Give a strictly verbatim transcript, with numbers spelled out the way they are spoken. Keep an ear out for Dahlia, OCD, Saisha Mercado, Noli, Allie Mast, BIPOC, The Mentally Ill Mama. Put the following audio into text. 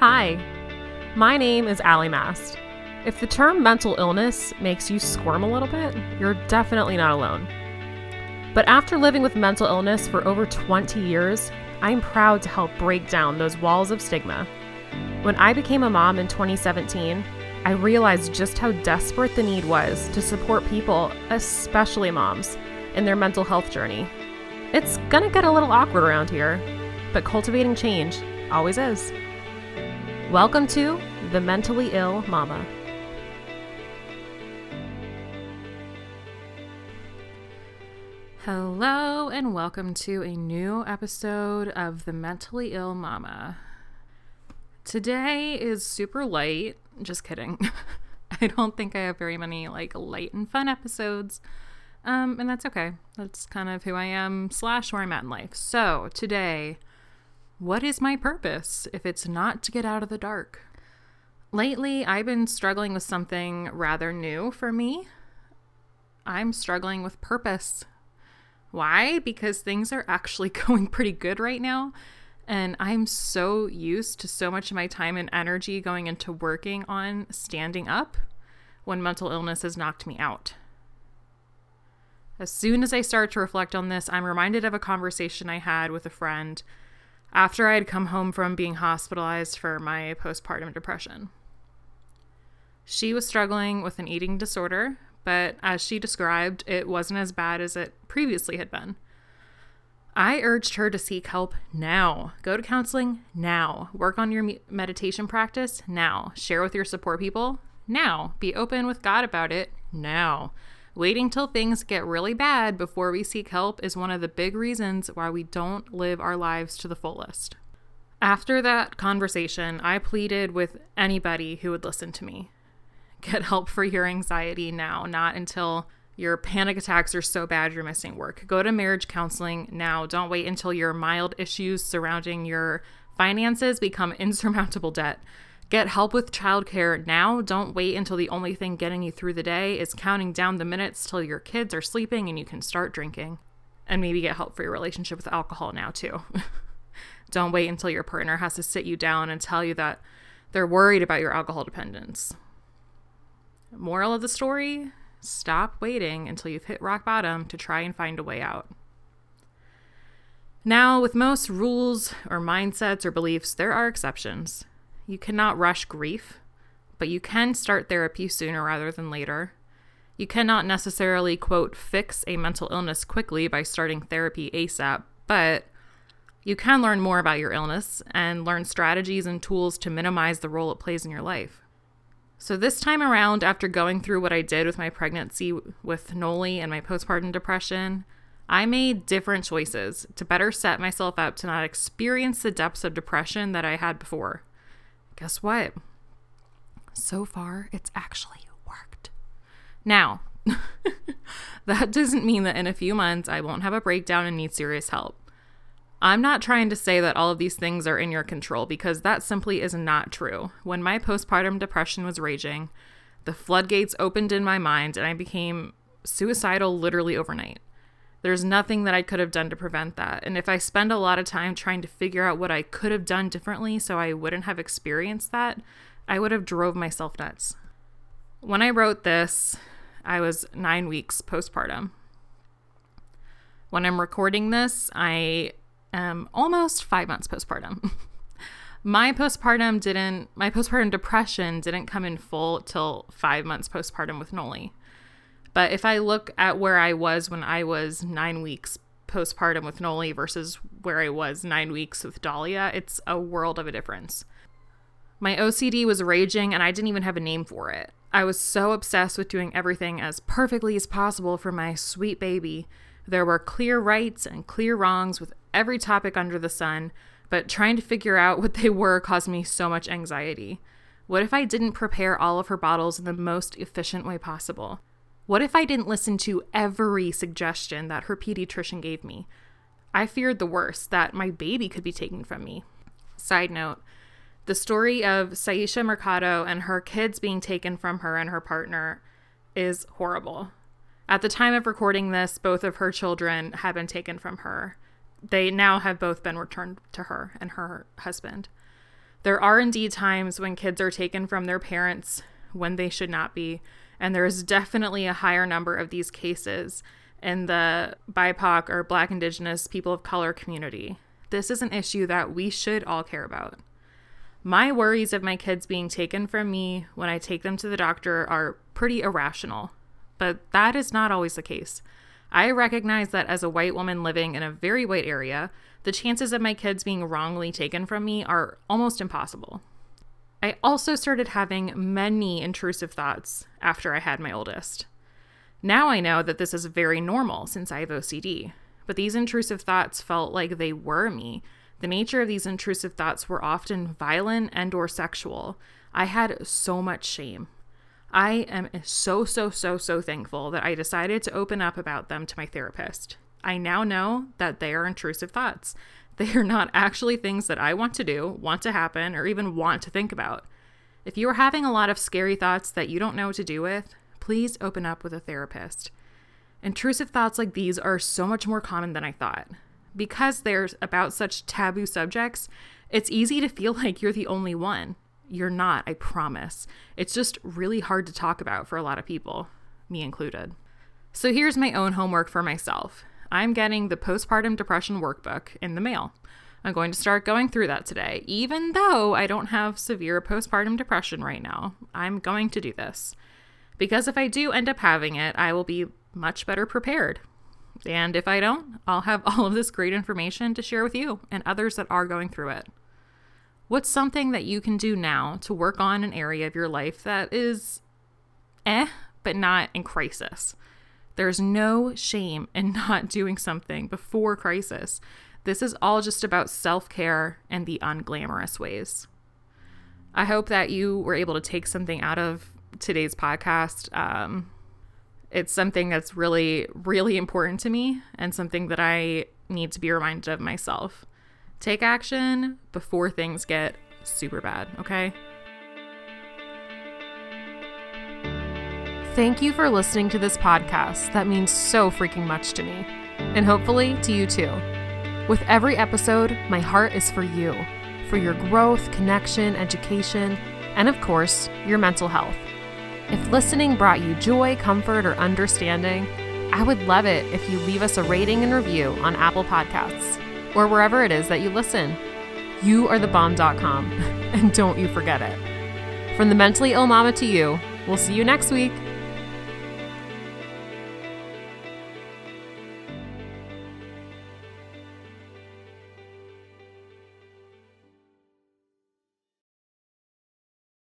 Hi, my name is Allie Mast. If the term mental illness makes you squirm a little bit, you're definitely not alone. But after living with mental illness for over twenty years, I'm proud to help break down those walls of stigma. When I became a mom in twenty seventeen, I realized just how desperate the need was to support people, especially moms, in their mental health journey. It's gonna get a little awkward around here, but cultivating change always is. Welcome to The Mentally Ill Mama. Hello, and welcome to a new episode of The Mentally Ill Mama. Today is super light. Just kidding. I don't think I have very many like light and fun episodes, um, and that's okay. That's kind of who I am slash where I'm at in life. So today, what is my purpose if it's not to get out of the dark? Lately, I've been struggling with something rather new for me. I'm struggling with purpose. Why? Because things are actually going pretty good right now, and I'm so used to so much of my time and energy going into working on standing up when mental illness has knocked me out. As soon as I start to reflect on this, I'm reminded of a conversation I had with a friend after I had come home from being hospitalized for my postpartum depression. She was struggling with an eating disorder, but as she described, it wasn't as bad as it previously had been. I urged her to seek help now. Go to counseling now. Work on your me- meditation practice now. Share with your support people now. Be open with God about it now. Waiting till things get really bad before we seek help is one of the big reasons why we don't live our lives to the fullest. After that conversation, I pleaded with anybody who would listen to me. Get help for your anxiety now, not until your panic attacks are so bad you're missing work. Go to marriage counseling now. Don't wait until your mild issues surrounding your finances become insurmountable debt. Get help with childcare now. Don't wait until the only thing getting you through the day is counting down the minutes till your kids are sleeping and you can start drinking. And maybe get help for your relationship with alcohol now too. Don't wait until your partner has to sit you down and tell you that they're worried about your alcohol dependence. Moral of the story, stop waiting until you've hit rock bottom to try and find a way out. Now, with most rules or mindsets or beliefs, there are exceptions. You cannot rush grief, but you can start therapy sooner rather than later. You cannot necessarily, quote, fix a mental illness quickly by starting therapy ASAP, but you can learn more about your illness and learn strategies and tools to minimize the role it plays in your life. So this time around, after going through what I did with my pregnancy with Noli and my postpartum depression, I made different choices to better set myself up to not experience the depths of depression that I had before. Guess what? So far, it's actually worked. Now, that doesn't mean that in a few months I won't have a breakdown and need serious help. I'm not trying to say that all of these things are in your control, because that simply is not true. When my postpartum depression was raging, the floodgates opened in my mind and I became suicidal literally overnight. There's nothing that I could have done to prevent that. And if I spend a lot of time trying to figure out what I could have done differently so I wouldn't have experienced that, I would have drove myself nuts. When I wrote this, I was nine weeks postpartum. When I'm recording this, I am almost five months postpartum. my postpartum didn't, my postpartum depression didn't come in full till five months postpartum with Noli. But if I look at where I was when I was nine weeks postpartum with Noli versus where I was nine weeks with Dahlia, it's a world of a difference. My O C D was raging and I didn't even have a name for it. I was so obsessed with doing everything as perfectly as possible for my sweet baby. There were clear rights and clear wrongs with every topic under the sun, but trying to figure out what they were caused me so much anxiety. What if I didn't prepare all of her bottles in the most efficient way possible? What if I didn't listen to every suggestion that her pediatrician gave me? I feared the worst, that my baby could be taken from me. Side note, the story of Saisha Mercado and her kids being taken from her and her partner is horrible. At the time of recording this, both of her children had been taken from her. They now have both been returned to her and her husband. There are indeed times when kids are taken from their parents when they should not be, and there is definitely a higher number of these cases in the B I P O C or Black, Indigenous, people of color community. This is an issue that we should all care about. My worries of my kids being taken from me when I take them to the doctor are pretty irrational, but that is not always the case. I recognize that as a white woman living in a very white area, the chances of my kids being wrongly taken from me are almost impossible. I also started having many intrusive thoughts after I had my oldest. Now I know that this is very normal since I have O C D, but these intrusive thoughts felt like they were me. The nature of these intrusive thoughts were often violent and or sexual. I had so much shame. I am so, so, so, so thankful that I decided to open up about them to my therapist. I now know that they are intrusive thoughts. They are not actually things that I want to do, want to happen, or even want to think about. If you are having a lot of scary thoughts that you don't know what to do with, please open up with a therapist. Intrusive thoughts like these are so much more common than I thought. Because they're about such taboo subjects, it's easy to feel like you're the only one. You're not, I promise. It's just really hard to talk about for a lot of people, me included. So here's my own homework for myself. I'm getting the postpartum depression workbook in the mail. I'm going to start going through that today. Even though I don't have severe postpartum depression right now, I'm going to do this. Because if I do end up having it, I will be much better prepared. And if I don't, I'll have all of this great information to share with you and others that are going through it. What's something that you can do now to work on an area of your life that is eh, but not in crisis? There's no shame in not doing something before crisis. This is all just about self-care and the unglamorous ways. I hope that you were able to take something out of today's podcast. Um, it's something that's really, really important to me and something that I need to be reminded of myself. Take action before things get super bad, okay? Thank you for listening to this podcast. That means so freaking much to me, and hopefully to you too. With every episode, my heart is for you, for your growth, connection, education, and of course, your mental health. If listening brought you joy, comfort, or understanding, I would love it if you leave us a rating and review on Apple Podcasts, or wherever it is that you listen. You are the bomb dot com, and don't you forget it. From the Mentally Ill Mama to you, we'll see you next week.